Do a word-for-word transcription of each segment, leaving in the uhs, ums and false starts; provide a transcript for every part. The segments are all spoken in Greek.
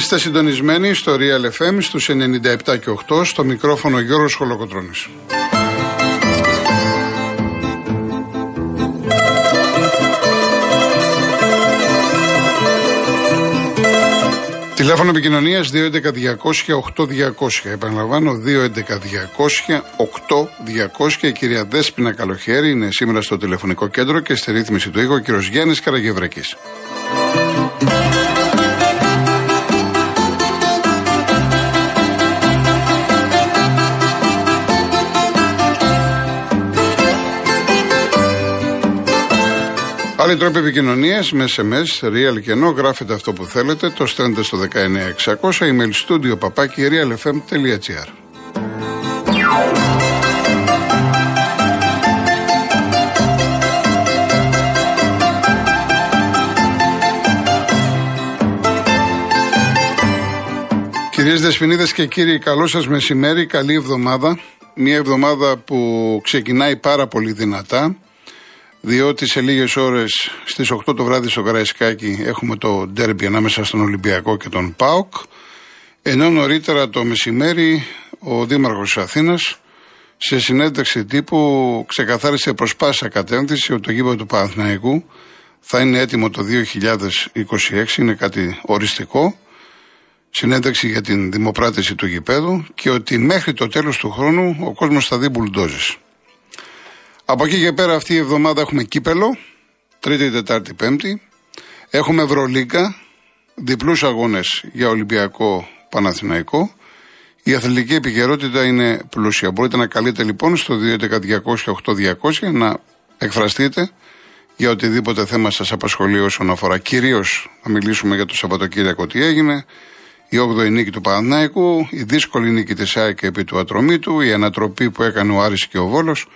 Είστε συντονισμένοι στο Real εφ εμ στους ενενήντα επτά και οκτώ, στο μικρόφωνο Γιώργος Χολοκοτρώνης. Τηλέφωνο επικοινωνίας δύο έντεκα διακόσια οκτώ διακόσια. Επαναλαμβάνω δύο έντεκα διακόσια οκτώ διακόσια. Η κυρία Δέσπινα Καλοχέρη είναι σήμερα στο τηλεφωνικό κέντρο και στη ρύθμιση του ήχου ο κύριος Γέννης Καραγευρακή. Άλλοι τρόποι επικοινωνίας με ες εμ ες, real και ενώ γράφετε αυτό που θέλετε, το στέλνετε στο δεκαεννιά εξακόσια, email studio παπάκι realfm.gr. Κυρίες Δεσποινίδες και κύριοι, καλό σας μεσημέρι, καλή εβδομάδα. Μια εβδομάδα που ξεκινάει πάρα πολύ δυνατά, διότι σε λίγες ώρες στις οκτώ το βράδυ στο Καραϊσκάκι έχουμε το ντέρμπι ανάμεσα στον Ολυμπιακό και τον ΠΑΟΚ, ενώ νωρίτερα το μεσημέρι ο Δήμαρχος της Αθήνας σε συνέντευξη τύπου ξεκαθάρισε προς πάσα κατεύθυνση ότι το γήπεδο του Παναθηναϊκού θα είναι έτοιμο το δύο χιλιάδες είκοσι έξι, είναι κάτι οριστικό, συνέντευξη για την δημοπράτηση του γηπέδου, και ότι μέχρι το τέλος του χρόνου ο κόσμος θα δει μπουλντόζες. Από εκεί και πέρα αυτή η εβδομάδα έχουμε κύπελο, Τρίτη, Τετάρτη, Πέμπτη. Έχουμε Ευρωλίγκα, διπλούς αγώνες για Ολυμπιακό, Παναθηναϊκό. Η αθλητική επικαιρότητα είναι πλούσια. Μπορείτε να καλείτε λοιπόν στο δύο έντεκα διακόσια οκτώ διακόσια να εκφραστείτε για οτιδήποτε θέμα σας απασχολεί όσον αφορά. Κυρίως να μιλήσουμε για το Σαββατοκύριακο τι έγινε, η όγδοη νίκη του Παναθηναϊκού, η δύσκολη νίκη της ΑΕΚ επί του Ατρομήτου, η ανατροπή που έκανε ο Άρης και ο Βόλος.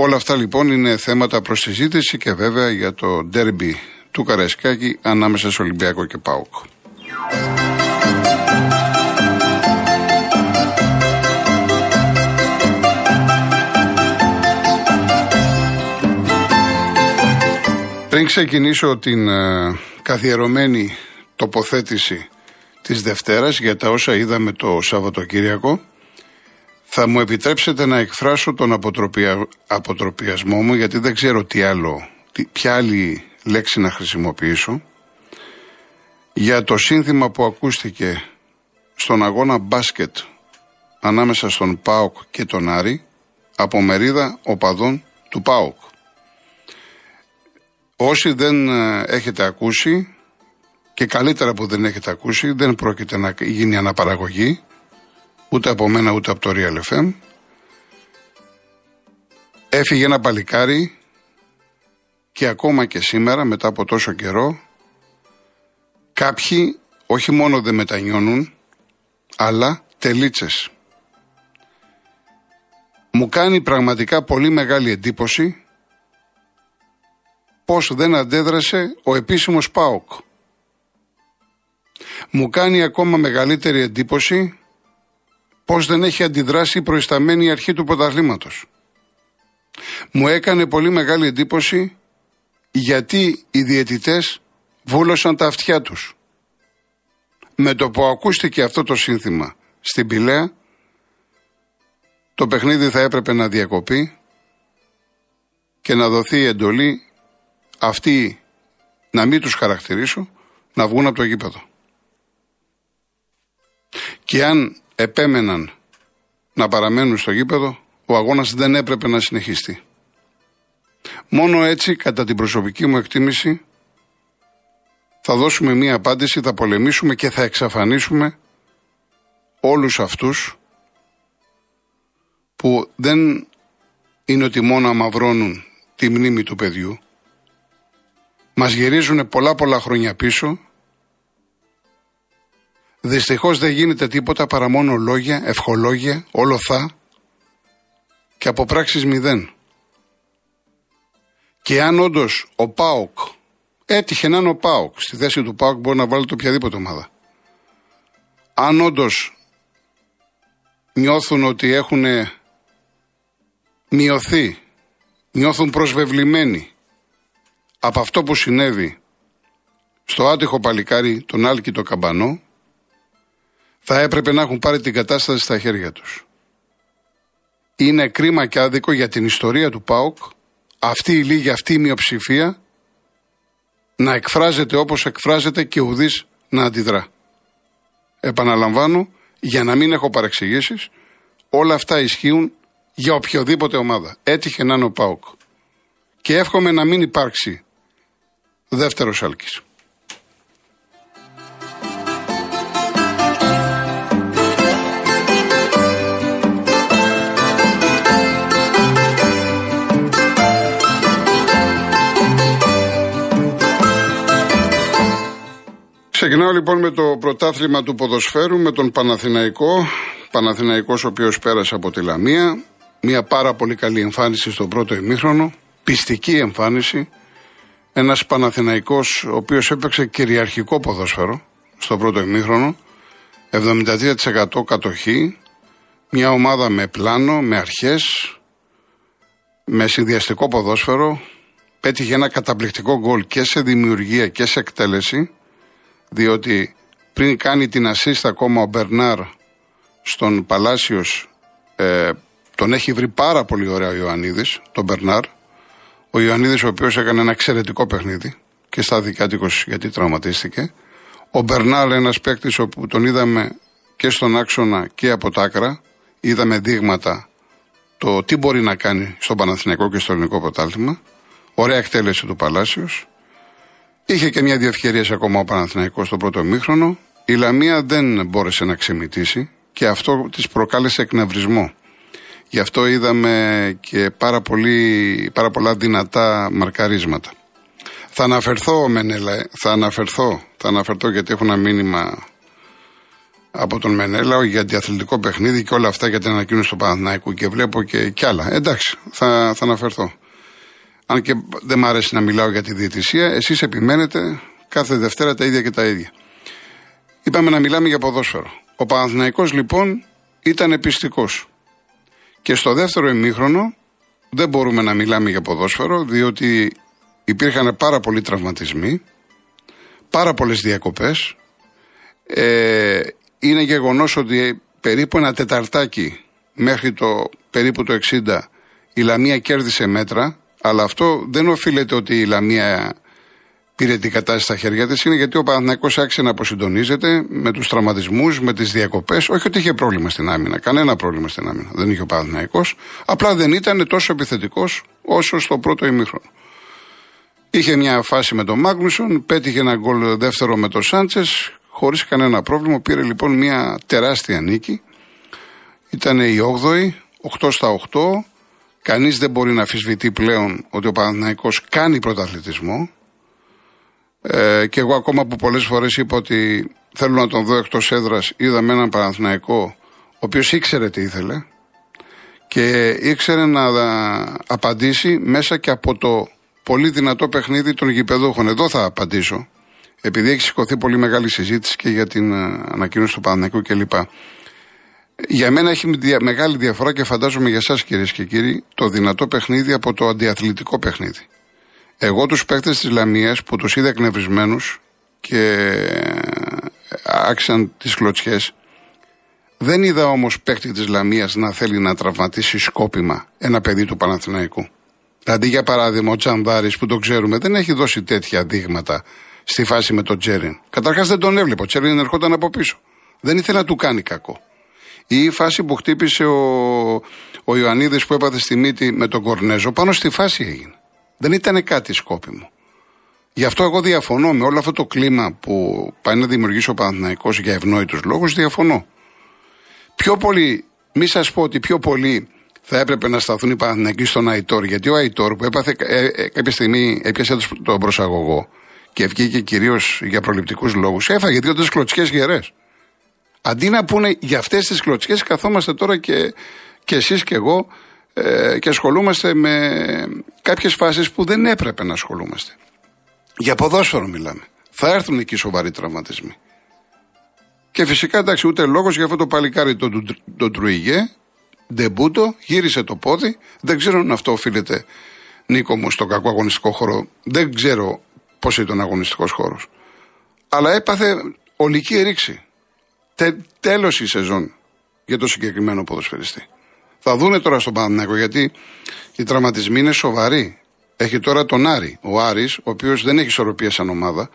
Όλα αυτά λοιπόν είναι θέματα προς συζήτηση και βέβαια για το ντέρμπι του Καραϊσκάκι ανάμεσα σε Ολυμπιακό και ΠΑΟΚ. Πριν ξεκινήσω την ε, καθιερωμένη τοποθέτηση της Δευτέρας για τα όσα είδαμε το Σαββατοκύριακο, θα μου επιτρέψετε να εκφράσω τον αποτροπια... αποτροπιασμό μου, γιατί δεν ξέρω τι άλλο, τι... ποια άλλη λέξη να χρησιμοποιήσω, για το σύνθημα που ακούστηκε στον αγώνα μπάσκετ ανάμεσα στον ΠΑΟΚ και τον Άρη από μερίδα οπαδών του ΠΑΟΚ. Όσοι δεν έχετε ακούσει, και καλύτερα που δεν έχετε ακούσει, δεν πρόκειται να γίνει αναπαραγωγή ούτε από μένα ούτε από το Real εφ εμ. Έφυγε ένα παλικάρι και ακόμα και σήμερα μετά από τόσο καιρό κάποιοι όχι μόνο δεν μετανιώνουν, αλλά τελίτσες. Μου κάνει πραγματικά πολύ μεγάλη εντύπωση πως δεν αντέδρασε ο επίσημος ΠΑΟΚ. Μου κάνει ακόμα μεγαλύτερη εντύπωση πώς δεν έχει αντιδράσει η προϊσταμένη αρχή του πρωταθλήματος. Μου έκανε πολύ μεγάλη εντύπωση γιατί οι διαιτητές βούλωσαν τα αυτιά τους. Με το που ακούστηκε αυτό το σύνθημα στην Πηλαία, το παιχνίδι θα έπρεπε να διακοπεί και να δοθεί η εντολή αυτοί, να μην τους χαρακτηρίσω, να βγουν από το γήπεδο. Και αν επέμεναν να παραμένουν στο γήπεδο, ο αγώνας δεν έπρεπε να συνεχιστεί. Μόνο έτσι, κατά την προσωπική μου εκτίμηση, θα δώσουμε μία απάντηση, θα πολεμήσουμε και θα εξαφανίσουμε όλους αυτούς που δεν είναι ότι μόνο αμαυρώνουν τη μνήμη του παιδιού, μας γυρίζουν πολλά πολλά χρόνια πίσω. Δυστυχώς δεν γίνεται τίποτα παρά μόνο λόγια, ευχολόγια, όλο θα και από πράξεις μηδέν. Και αν όντως ο ΠΑΟΚ έτυχε να είναι ο ΠΑΟΚ, στη θέση του ΠΑΟΚ μπορεί να βάλετε οποιαδήποτε ομάδα, αν όντως νιώθουν ότι έχουν μειωθεί, νιώθουν προσβεβλημένοι από αυτό που συνέβη στο άτυχο παλικάρι τον Άλκη τον Καμπανό, θα έπρεπε να έχουν πάρει την κατάσταση στα χέρια τους. Είναι κρίμα και άδικο για την ιστορία του ΠΑΟΚ αυτή η λίγη, αυτή η μειοψηφία να εκφράζεται όπως εκφράζεται και ουδής να αντιδρά. Επαναλαμβάνω, για να μην έχω παρεξηγήσεις, όλα αυτά ισχύουν για οποιοδήποτε ομάδα. Έτυχε να είναι ο ΠΑΟΚ. Και εύχομαι να μην υπάρξει δεύτερος Άλκης. Ξεκινάω λοιπόν με το πρωτάθλημα του ποδοσφαίρου, με τον Παναθηναϊκό. Παναθηναϊκός ο οποίος πέρασε από τη Λαμία. Μια πάρα πολύ καλή εμφάνιση στον πρώτο ημίχρονο. Πιστική εμφάνιση. Ένας Παναθηναϊκός ο οποίος έπαιξε κυριαρχικό ποδόσφαιρο στο πρώτο ημίχρονο. εβδομήντα τρία τοις εκατό κατοχή. Μια ομάδα με πλάνο, με αρχές, με συνδυαστικό ποδόσφαιρο. Πέτυχε ένα καταπληκτικό γκολ και σε δημιουργία και σε εκτέλεση. Διότι πριν κάνει την ασίστα ακόμα ο Μπερνάρ στον Παλάσιο, ε, τον έχει βρει πάρα πολύ ωραία ο Ιωαννίδης, τον Μπερνάρ. Ο Ιωαννίδης ο οποίος έκανε ένα εξαιρετικό παιχνίδι και στάθηκε άτυχος γιατί τραυματίστηκε. Ο Μπερνάρ ένας παίκτης όπου τον είδαμε και στον άξονα και από τα άκρα. Είδαμε δείγματα το τι μπορεί να κάνει στον Παναθηναϊκό και στο ελληνικό πρωτάθλημα. Ωραία εκτέλεση του Παλάσιο. Είχε και μια-δύο ευκαιρίες ακόμα ο Παναθηναϊκός στο πρώτο ημίχρονο. Η Λαμία δεν μπόρεσε να ξημητήσει και αυτό της προκάλεσε εκνευρισμό. Γι' αυτό είδαμε και πάρα, πολύ, πάρα πολλά δυνατά μαρκαρίσματα. Θα αναφερθώ, Μενέλα, θα αναφερθώ, θα αναφερθώ γιατί έχω ένα μήνυμα από τον Μενέλαο για αντιαθλητικό παιχνίδι και όλα αυτά για την ανακοίνωση του Παναθηναϊκού και βλέπω και, και άλλα. Εντάξει, θα, θα αναφερθώ. Αν και δεν μ' αρέσει να μιλάω για τη διαιτησία, εσείς επιμένετε κάθε Δευτέρα τα ίδια και τα ίδια. Είπαμε να μιλάμε για ποδόσφαιρο. Ο Παναθηναϊκός λοιπόν ήταν πιστικός. Και στο δεύτερο ημίχρονο δεν μπορούμε να μιλάμε για ποδόσφαιρο, διότι υπήρχαν πάρα πολλοί τραυματισμοί, πάρα πολλές διακοπές. Ε, είναι γεγονός ότι περίπου ένα τεταρτάκι μέχρι το περίπου το εξήντα η Λαμία κέρδισε μέτρα. Αλλά αυτό δεν οφείλεται ότι η Λαμία πήρε την κατάσταση στα χέρια της. Είναι γιατί ο Παναθηναϊκός άρχισε να αποσυντονίζεται με τους τραυματισμούς, με τις διακοπές. Όχι ότι είχε πρόβλημα στην άμυνα. Κανένα πρόβλημα στην άμυνα δεν είχε ο Παναθηναϊκός. Απλά δεν ήταν τόσο επιθετικός όσο στο πρώτο ημίχρονο. Είχε μια φάση με τον Μάγνουσον, πέτυχε ένα γκολ δεύτερο με τον Σάντσες. Χωρίς κανένα πρόβλημα. Πήρε λοιπόν μια τεράστια νίκη. Ήταν η όγδοη, οκτώ στα οκτώ. Κανείς δεν μπορεί να αμφισβητεί πλέον ότι ο Παναθηναϊκός κάνει πρωταθλητισμό. Ε, και εγώ ακόμα που πολλές φορές είπα ότι θέλω να τον δω εκτός έδρας, είδαμε έναν Παναθηναϊκό ο οποίος ήξερε τι ήθελε και ήξερε να απαντήσει μέσα και από το πολύ δυνατό παιχνίδι των γηπεδούχων. Εδώ θα απαντήσω, επειδή έχει σηκωθεί πολύ μεγάλη συζήτηση και για την ανακοίνωση του Παναθηναϊκού κλπ. Για μένα έχει μεγάλη διαφορά και φαντάζομαι για εσάς κυρίες και κύριοι το δυνατό παιχνίδι από το αντιαθλητικό παιχνίδι. Εγώ τους παίκτες της Λαμίας που τους είδα εκνευρισμένους και άξαν τις κλωτσιές, δεν είδα όμως παίκτη της Λαμίας να θέλει να τραυματίσει σκόπιμα ένα παιδί του Παναθηναϊκού. Δηλαδή για παράδειγμα ο Τζανδάρης που τον ξέρουμε δεν έχει δώσει τέτοια δείγματα στη φάση με τον Τζέριν. Καταρχάς δεν τον έβλεπα, ο Τζέριν ερχόταν από πίσω. Δεν ήθελε να του κάνει κακό. Ή η φάση που χτύπησε ο, ο Ιωαννίδης που έπαθε στη μύτη με τον Κορνέζο, πάνω στη φάση έγινε. Δεν ήταν κάτι σκόπιμο. Γι' αυτό εγώ διαφωνώ με όλο αυτό το κλίμα που πάει να δημιουργήσει ο Παναθηναϊκός για ευνόητους λόγους, διαφωνώ. Πιο πολύ, μη σας πω ότι πιο πολύ θα έπρεπε να σταθούν οι Παναθηναϊκοί στον Αϊτόρ, γιατί ο Αϊτόρ που έπαθε ε, ε, κάποια στιγμή έπιασε τον προσαγωγό και βγήκε κυρίως για προληπτικούς λόγους, έφαγε δύο-τρεις κλωτσιές γερές. Αντί να πούνε για αυτές τις κλωτσιές, καθόμαστε τώρα και, και εσείς και εγώ ε, και ασχολούμαστε με κάποιες φάσεις που δεν έπρεπε να ασχολούμαστε. Για ποδόσφαιρο μιλάμε. Θα έρθουν εκεί σοβαροί τραυματισμοί. Και φυσικά εντάξει, ούτε λόγος για αυτό το παλικάρι το, το, το Τρουγέ, ντεμπούτο, γύρισε το πόδι. Δεν ξέρω αν αυτό οφείλεται, Νίκο μου, στον κακό αγωνιστικό χώρο. Δεν ξέρω πώς ήταν ο αγωνιστικός χώρος. Αλλά έπαθε ολική ρήξη. τε, τέλος η σεζόν για το συγκεκριμένο ποδοσφαιριστή. Θα δούνε τώρα στον Παναθηναϊκό, γιατί οι τραυματισμοί είναι σοβαροί. Έχει τώρα τον Άρη. Ο Άρης, ο οποίος δεν έχει ισορροπία σαν ομάδα,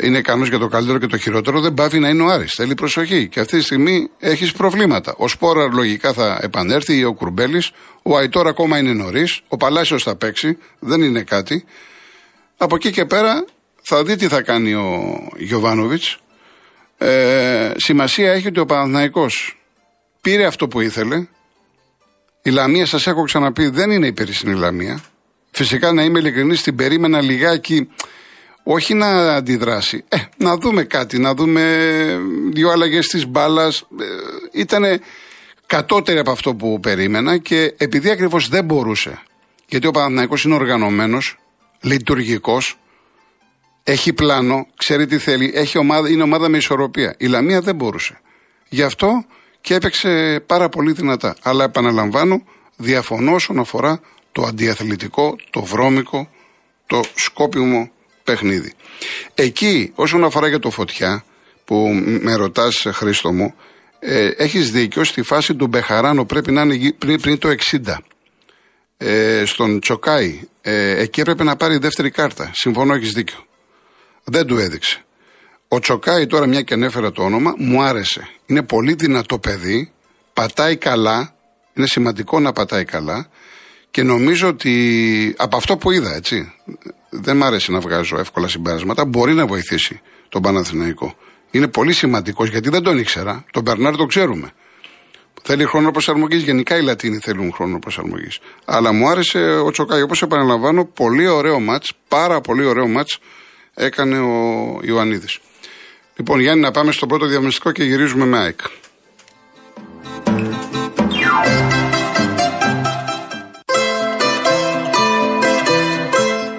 είναι ικανός για το καλύτερο και το χειρότερο, δεν πάβει να είναι ο Άρης. Θέλει προσοχή. Και αυτή τη στιγμή έχεις προβλήματα. Ο Σπόραρ λογικά θα επανέλθει, ή ο Κουρμπέλης. Ο Αϊτόρ ακόμα είναι νωρίς. Ο Παλάσιο θα παίξει. Δεν είναι κάτι. Από εκεί και πέρα θα δει τι θα κάνει ο Γιοβάνοβιτς. Ε, σημασία έχει ότι ο Παναθηναϊκός πήρε αυτό που ήθελε. Η Λαμία, σας έχω ξαναπεί, δεν είναι η περίσσινη Λαμία. Φυσικά, να είμαι ειλικρινής, την περίμενα λιγάκι, όχι να αντιδράσει. Ε, να δούμε κάτι, να δούμε δύο αλλαγές της μπάλας. Ε, ήτανε κατώτερη από αυτό που περίμενα, και επειδή ακριβώς δεν μπορούσε, γιατί ο Παναθηναϊκός είναι οργανωμένος, λειτουργικός, έχει πλάνο, ξέρει τι θέλει, έχει ομάδα, είναι ομάδα με ισορροπία. Η Λαμία δεν μπορούσε. Γι' αυτό και έπαιξε πάρα πολύ δυνατά. Αλλά επαναλαμβάνω, διαφωνώ όσον αφορά το αντιαθλητικό, το βρώμικο, το σκόπιμο παιχνίδι. Εκεί, όσον αφορά για το Φωτιά, που με ρωτάς, Χρήστο μου, ε, έχεις δίκιο, στη φάση του Μπεχαράνο πρέπει να είναι πριν, πριν το εξήντα. Ε, στον Τσόκαϊ, ε, εκεί έπρεπε να πάρει δεύτερη κάρτα. Συμφωνώ, έχεις δίκιο. Δεν του έδειξε. Ο Τσόκαϊ, τώρα μια και ανέφερα το όνομα, μου άρεσε. Είναι πολύ δυνατό παιδί, πατάει καλά, είναι σημαντικό να πατάει καλά, και νομίζω ότι από αυτό που είδα, έτσι, δεν μ' άρεσε να βγάζω εύκολα συμπεράσματα, μπορεί να βοηθήσει τον Παναθηναϊκό. Είναι πολύ σημαντικός, γιατί δεν τον ήξερα. Τον Μπερνάρ τον ξέρουμε. Θέλει χρόνο προσαρμογής. Γενικά οι Λατίνοι θέλουν χρόνο προσαρμογής. Αλλά μου άρεσε ο Τσόκαϊ, όπως επαναλαμβάνω, πολύ ωραίο μάτς, πάρα πολύ ωραίο μάτς έκανε ο Ιωαννίδης. Λοιπόν, Γιάννη, να πάμε στο πρώτο διαγωνιστικό και γυρίζουμε με ΑΕΚ.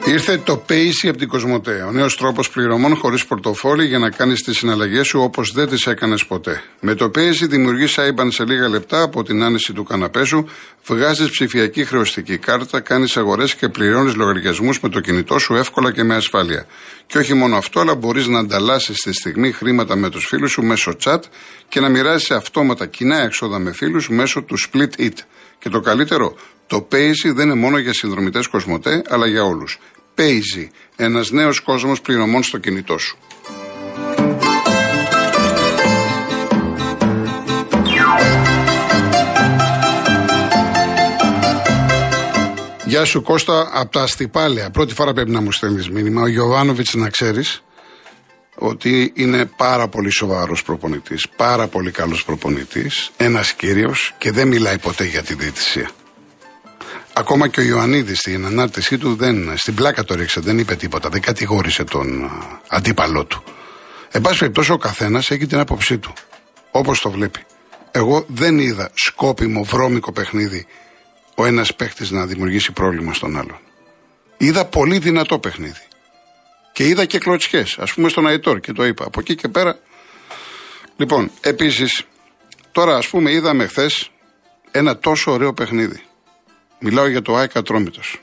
Ήρθε το Paysey από την Κοσμοτέ. Ο νέος τρόπος πληρωμών χωρίς πορτοφόλι για να κάνεις τις συναλλαγές σου όπως δεν τις έκανες ποτέ. Με το Paysey δημιουργείς άι μπαν σε λίγα λεπτά από την άνεση του καναπέ σου, βγάζεις ψηφιακή χρεωστική κάρτα, κάνεις αγορές και πληρώνεις λογαριασμούς με το κινητό σου εύκολα και με ασφάλεια. Και όχι μόνο αυτό, αλλά μπορείς να ανταλλάσσεις στη στιγμή χρήματα με τους φίλους σου μέσω chat και να μοιράζεις αυτόματα κοινά έξοδα με φίλους μέσω του Split It. Και το καλύτερο, το Paysey δεν είναι μόνο για συνδρομητές Κοσμοτέ, αλλά για όλους. Paysey, ένας νέος κόσμος πληρωμών στο κινητό σου. Γεια σου Κώστα, από τα Αστυπάλαια. Πρώτη φορά πρέπει να μου στέλνεις μήνυμα. Ο Γιοβάνοβιτς, να ξέρεις ότι είναι πάρα πολύ σοβαρός προπονητής, πάρα πολύ καλός προπονητής, ένας κύριος, και δεν μιλάει ποτέ για τη διαιτησία. Ακόμα και ο Ιωαννίδης στην ανάρτησή του δεν, στην πλάκα το ρίξε, δεν είπε τίποτα, δεν κατηγόρησε τον αντίπαλό του. Εν πάση περιπτώσει, ο καθένας έχει την άποψή του, όπως το βλέπει. Εγώ δεν είδα σκόπιμο, βρώμικο παιχνίδι ο ένας παίχτης να δημιουργήσει πρόβλημα στον άλλον. Είδα πολύ δυνατό παιχνίδι. Και είδα και κλωτσιές, ας πούμε στον Αϊτόρ, και το είπα. Από εκεί και πέρα. Λοιπόν, επίσης, τώρα ας πούμε είδαμε χθες ένα τόσο ωραίο παιχνίδι. Μιλάω για το ΑΕΚ Ατρόμητος.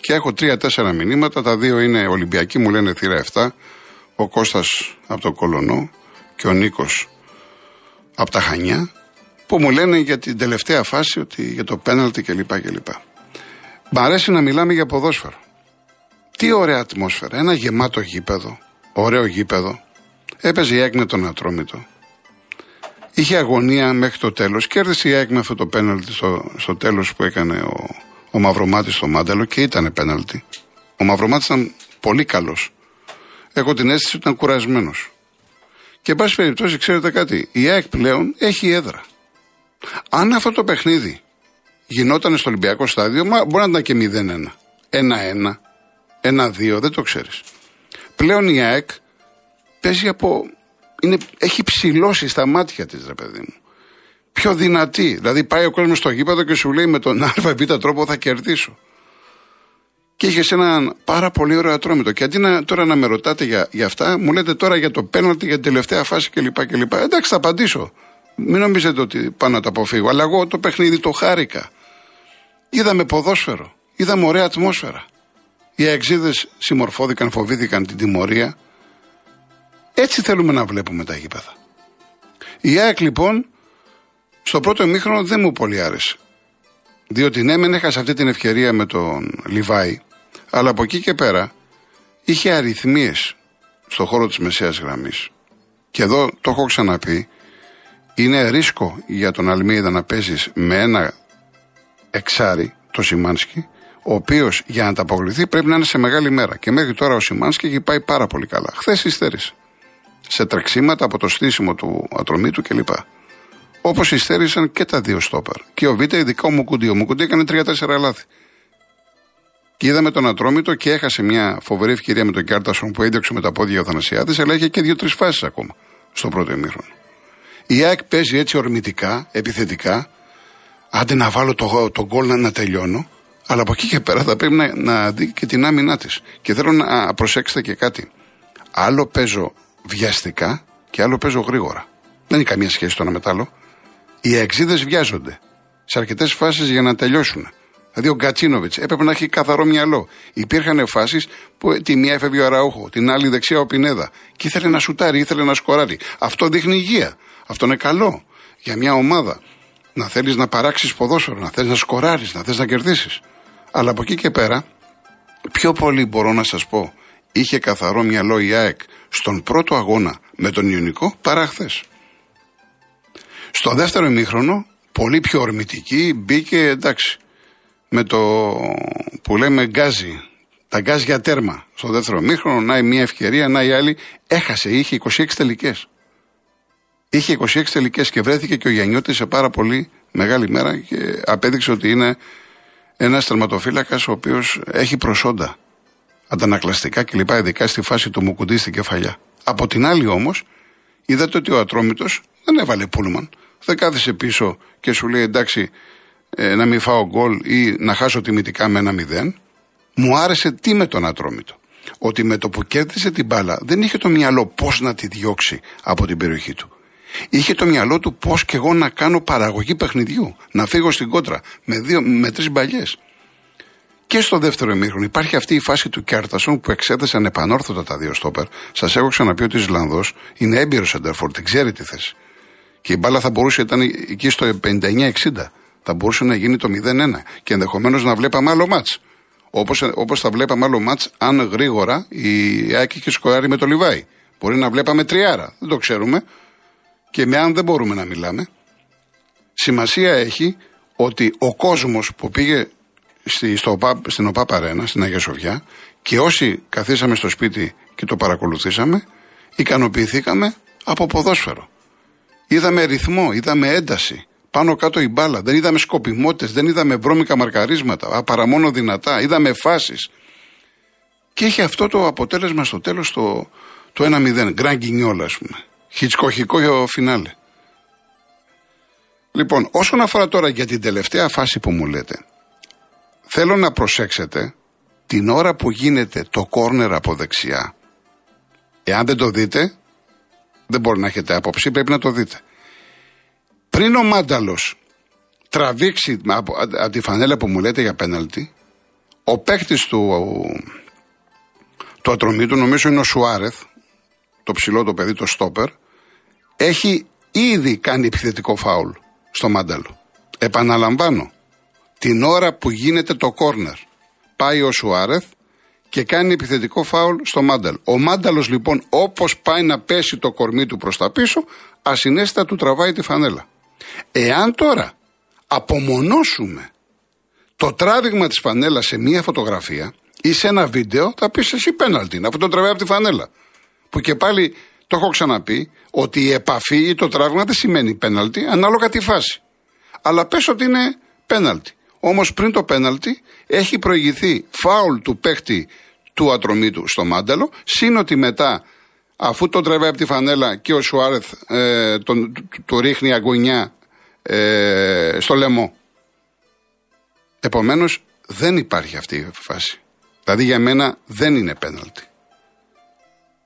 Και έχω τρία-τέσσερα μηνύματα. Τα δύο είναι Ολυμπιακοί, μου λένε θύρα επτά. Ο Κώστας από το Κολωνό και ο Νίκος από τα Χανιά, που μου λένε για την τελευταία φάση, ότι για το πέναλτι κλπ. κλπ. Μ' αρέσει να μιλάμε για ποδόσφαιρο. Τι ωραία ατμόσφαιρα. Ένα γεμάτο γήπεδο. Ωραίο γήπεδο. Έπαιζε η ΑΕΚ με τον Ατρόμητο. Είχε αγωνία μέχρι το τέλος. Κέρδισε η ΑΕΚ με αυτό το πέναλτι στο, στο τέλος που έκανε ο, ο Μαυρομάτης στο Μάνταλο, και ήταν πέναλτι. Ο Μαυρομάτης ήταν πολύ καλός. Έχω την αίσθηση ότι ήταν κουρασμένος. Και εν πάση περιπτώσει, ξέρετε κάτι, η ΑΕΚ πλέον έχει έδρα. Αν αυτό το παιχνίδι γινόταν στο Ολυμπιακό στάδιο, μα μπορεί να ήταν και μηδέν ένα, ένα ένα, ένα δύο, δεν το ξέρεις. Πλέον η ΑΕΚ παίζει από... Είναι, έχει ψηλώσει στα μάτια της, ρε παιδί μου. Πιο δυνατή. Δηλαδή πάει ο κόσμος στο γήπεδο και σου λέει με τον ΑΒ τρόπο θα κερδίσω. Και είχες έναν πάρα πολύ ωραίο Ατρόμητο. Και αντί να, τώρα να με ρωτάτε για, για αυτά, μου λέτε τώρα για το πέναλτι, για την τελευταία φάση κλπ. κλπ. Εντάξει, θα απαντήσω. Μην νομίζετε ότι πάω να τα αποφύγω. Αλλά εγώ το παιχνίδι το χάρηκα. Είδαμε ποδόσφαιρο. Είδαμε ωραία ατμόσφαιρα. Οι αεξίδες συμμορφώθηκαν, φοβήθηκαν την τιμωρία. Έτσι θέλουμε να βλέπουμε τα γήπεδα. Η ΑΕΚ λοιπόν στο πρώτο ημίχρονο δεν μου πολύ άρεσε. Διότι ναι, μεν έχασε αυτή την ευκαιρία με τον Λιβάη, αλλά από εκεί και πέρα είχε αρρυθμίες στον χώρο της μεσαίας γραμμής. Και εδώ το έχω ξαναπεί, είναι ρίσκο για τον Αλμίδα να παίζεις με ένα εξάρι, το Σιμάνσκι, ο οποίος για να τα αποκληθεί πρέπει να είναι σε μεγάλη μέρα. Και μέχρι τώρα ο Σιμάνσκι έχει πάει πάρα πολύ καλά. Χθες υστέρησε. Σε τρεξίματα από το στήσιμο του Ατρομήτου κλπ. Όπως υστέρησαν και τα δύο στόπαρ. Και ο Β' ειδικά ο Μουκούντι. Ο Μουκούντι έκανε τρία τέσσερα λάθη. Και είδαμε τον Ατρόμητο και έχασε μια φοβερή ευκαιρία με τον Κέρτασον που έδιωξε με τα πόδια ο Θανασιάδης, αλλά είχε και δύο-τρεις φάσεις ακόμα στο πρώτο ημίχρονο. Η ΑΕΚ παίζει έτσι ορμητικά, επιθετικά, άντε να βάλω το, το γκολ να, να τελειώνω, αλλά από εκεί και πέρα θα πρέπει να, να δει και την άμυνά της. Και θέλω να προσέξετε και κάτι. Άλλο παίζω βιαστικά και άλλο παίζω γρήγορα. Δεν είναι καμία σχέση το ένα με το άλλο. Οι αεξίδες βιάζονται σε αρκετές φάσεις για να τελειώσουν. Δηλαδή ο Γκατσίνοβιτς έπρεπε να έχει καθαρό μυαλό. Υπήρχαν φάσεις που τη μία έφευγε ο Αραούχο, την άλλη δεξιά ο Πινέδα. Και ήθελε να σουτάρει, ήθελε να σκοράρει. Αυτό δείχνει υγεία. Αυτό είναι καλό για μια ομάδα. Να θέλεις να παράξεις ποδόσφαιρο, να θες να σκοράρεις, να θες να κερδίσεις. Αλλά από εκεί και πέρα, πιο πολύ μπορώ να σας πω, είχε καθαρό μυαλό η ΑΕΚ στον πρώτο αγώνα με τον Ιωνικό παρά χθες. Στο δεύτερο ημίχρονο, πολύ πιο ορμητική, μπήκε εντάξει. Με το που λέμε γκάζι, τα γκάζι για τέρμα. Στο δεύτερο μήχρονο, να η μία ευκαιρία, να η άλλη. Έχασε, είχε είκοσι έξι τελικές. Είχε είκοσι έξι τελικές και βρέθηκε και ο Γιαννιώτης σε πάρα πολύ μεγάλη μέρα και απέδειξε ότι είναι ένας τερματοφύλακας ο οποίος έχει προσόντα αντανακλαστικά κλπ. Ειδικά στη φάση του Μουκουντή στην κεφαλιά. Από την άλλη όμως, είδατε ότι ο Ατρόμητος δεν έβαλε πούλμαν. Δεν κάθισε πίσω και σου λέει εντάξει, να μην φάω γκολ ή να χάσω τιμητικά με ένα μηδέν. Μου άρεσε τι με τον Ατρόμητο. Ότι με το που κέρδισε την μπάλα δεν είχε το μυαλό πώς να τη διώξει από την περιοχή του. Είχε το μυαλό του πώς και εγώ να κάνω παραγωγή παιχνιδιού. Να φύγω στην κόντρα με, δύο, με τρεις μπαλιές. Και στο δεύτερο ημίχρονο υπάρχει αυτή η φάση του Κέρτασον που εξέθεσαν επανόρθωτα τα δύο στόπερ. Σας έχω ξαναπεί ότι ο Ισλανδός είναι έμπειρος σεντερφόρ, την ξέρει τη θέση. Και η μπάλα θα μπορούσε ήταν εκεί στο πενήντα εννιά εξήντα. Θα μπορούσε να γίνει το μηδέν ένα και ενδεχομένως να βλέπαμε άλλο μάτς. Όπως, όπως θα βλέπαμε άλλο μάτς, αν γρήγορα η Άκη είχε σκοράρει με το Λιβάη. Μπορεί να βλέπαμε τριάρα, δεν το ξέρουμε. Και με αν δεν μπορούμε να μιλάμε. Σημασία έχει ότι ο κόσμος που πήγε στη, στο, στην ΟΠΑΠ Αρένα, στην Αγία Σοφιά, και όσοι καθίσαμε στο σπίτι και το παρακολουθήσαμε, ικανοποιηθήκαμε από ποδόσφαιρο. Είδαμε ρυθμό, είδαμε ένταση. Πάνω κάτω η μπάλα, δεν είδαμε σκοπιμότητες, δεν είδαμε βρώμικα μαρκαρίσματα, παρά μόνο δυνατά, είδαμε φάσεις. Και είχε αυτό το αποτέλεσμα στο τέλος το, το ένα μηδέν, γκραν γκινιόλα ας πούμε, χιτσκοχικό φινάλε. Λοιπόν, όσον αφορά τώρα για την τελευταία φάση που μου λέτε, θέλω να προσέξετε την ώρα που γίνεται το κόρνερ από δεξιά. Εάν δεν το δείτε, δεν μπορεί να έχετε άποψη, πρέπει να το δείτε. Πριν ο Μάνταλος τραβήξει από τη φανέλα που μου λέτε για πέναλτι, ο παίκτης του, του Ατρομήτου, νομίζω είναι ο Σουάρεθ, το ψηλό το παιδί, το στόπερ, έχει ήδη κάνει επιθετικό φάουλ στο Μάνταλο. Επαναλαμβάνω, την ώρα που γίνεται το κόρνερ, πάει ο Σουάρεθ και κάνει επιθετικό φάουλ στο Μάνταλο. Ο Μάνταλος λοιπόν, όπως πάει να πέσει το κορμί του προς τα πίσω, ασυναίσθητα του τραβάει τη φανέλα. Εάν τώρα απομονώσουμε το τράβηγμα της φανέλας σε μία φωτογραφία ή σε ένα βίντεο, θα πεις εσύ πέναλτι, αφού τον τραβάει από τη φανέλα. Που και πάλι το έχω ξαναπεί, ότι η επαφή ή το τράβηγμα δεν σημαίνει πέναλτι, ανάλογα τη φάση. Αλλά πες ότι είναι πέναλτι. Όμως πριν το πέναλτι έχει προηγηθεί φάουλ του παίχτη του Ατρομήτου στο Μάνταλο, σύν ότι μετά, αφού τον τραβάει από τη φανέλα και ο Σουάρεθ ε, τον, του, του ρίχνει αγωνιά ε, στο λαιμό. Επομένως δεν υπάρχει αυτή η φάση. Δηλαδή για μένα δεν είναι πέναλτι.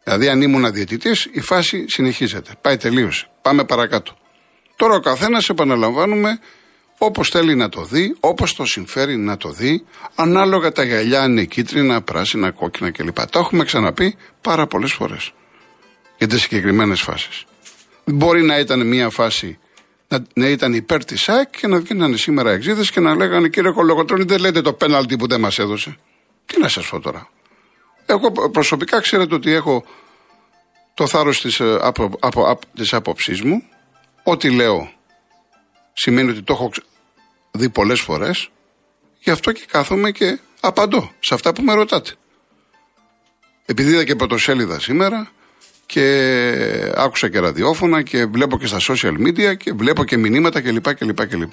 Δηλαδή αν ήμουν διαιτητής η φάση συνεχίζεται. Πάει, τελείωσε. Πάμε παρακάτω. Τώρα ο καθένας, επαναλαμβάνουμε, όπως θέλει να το δει, όπως το συμφέρει να το δει, ανάλογα τα γυαλιά είναι κίτρινα, πράσινα, κόκκινα κλπ. Τα έχουμε ξαναπεί πάρα πολλές φορές για τις συγκεκριμένες φάσεις. Μπορεί να ήταν μια φάση να, να ήταν υπέρ τη ΑΕΚ και να βγαίνανε σήμερα εξήδες και να λέγανε κύριε Χολοκοτρώνη, δεν λέτε το πέναλτι που δεν μας έδωσε. Τι να σας πω τώρα. Εγώ προσωπικά ξέρετε ότι έχω το θάρρος της, απο, απο, απο, της άποψής μου. Ό,τι λέω σημαίνει ότι το έχω δει πολλές φορές. Γι' αυτό και κάθομαι και απαντώ σε αυτά που με ρωτάτε. Επειδή είδα και πρωτοσέλιδα σήμερα και άκουσα και ραδιόφωνα και βλέπω και στα social media και βλέπω και μηνύματα κλπ. κλπ, κλπ.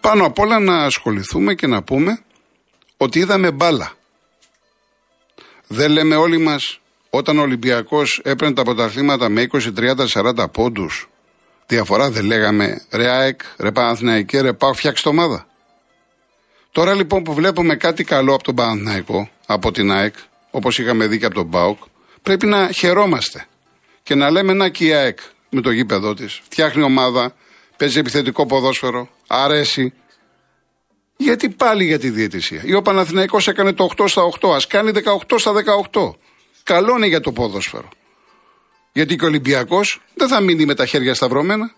Πάνω απ' όλα να ασχοληθούμε και να πούμε ότι είδαμε μπάλα. Δεν λέμε όλοι μας όταν ο Ολυμπιακός έπαιρνε τα πρωταθλήματα με είκοσι, τριάντα, σαράντα πόντους διαφορά, δεν λέγαμε ρε ΑΕΚ, ρε Παναθηναϊκέ, ρε ΠΑΟΚ, φτιάξτε ομάδα. Τώρα λοιπόν που βλέπουμε κάτι καλό από τον Παναθηναϊκό, από την ΑΕΚ, όπως είχαμε δει και από τον ΠΑΟΚ, πρέπει να χαιρόμαστε και να λέμε να και η ΑΕΚ με το γήπεδό της φτιάχνει ομάδα, παίζει επιθετικό ποδόσφαιρο, αρέσει. Γιατί πάλι για τη διαιτησία. Ή ο Παναθηναϊκός έκανε το οκτώ στα οκτώ, ας κάνει δεκαοκτώ στα δεκαοκτώ. Καλό είναι για το ποδόσφαιρο. Γιατί και ο Ολυμπιακός δεν θα μείνει με τα χέρια σταυρωμένα.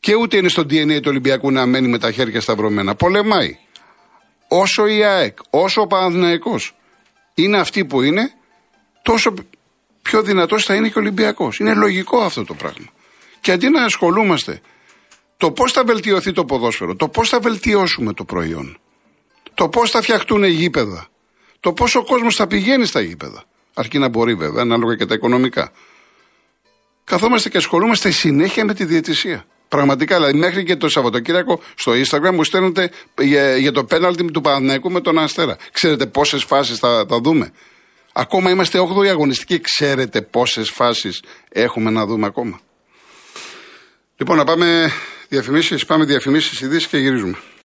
Και ούτε είναι στο ντι εν έι του Ολυμπιακού να μένει με τα χέρια σταυρωμένα. Πολεμάει. Όσο η ΑΕΚ, όσο ο Παναθηναϊκός είναι αυτή που είναι, τόσο πιο δυνατός θα είναι και ο Ολυμπιακός. Είναι λογικό αυτό το πράγμα. Και αντί να ασχολούμαστε το πώς θα βελτιωθεί το ποδόσφαιρο, το πώς θα βελτιώσουμε το προϊόν, το πώς θα φτιαχτούν οι γήπεδα, το πώς ο κόσμος θα πηγαίνει στα γήπεδα, αρκεί να μπορεί βέβαια, ανάλογα και τα οικονομικά. Καθόμαστε και ασχολούμαστε συνέχεια με τη διαιτησία. Πραγματικά, δηλαδή, μέχρι και το Σαββατοκύριακο στο Instagram μου στέλνετε για, για το πέναλτι του Παναθηναϊκού με τον Αστέρα. Ξέρετε πόσες φάσεις θα, θα δούμε. Ακόμα είμαστε όγδοη αγωνιστική. Ξέρετε πόσες φάσεις έχουμε να δούμε ακόμα. Λοιπόν, να πάμε διαφημίσεις, πάμε διαφημίσεις, ειδήσεις και γυρίζουμε.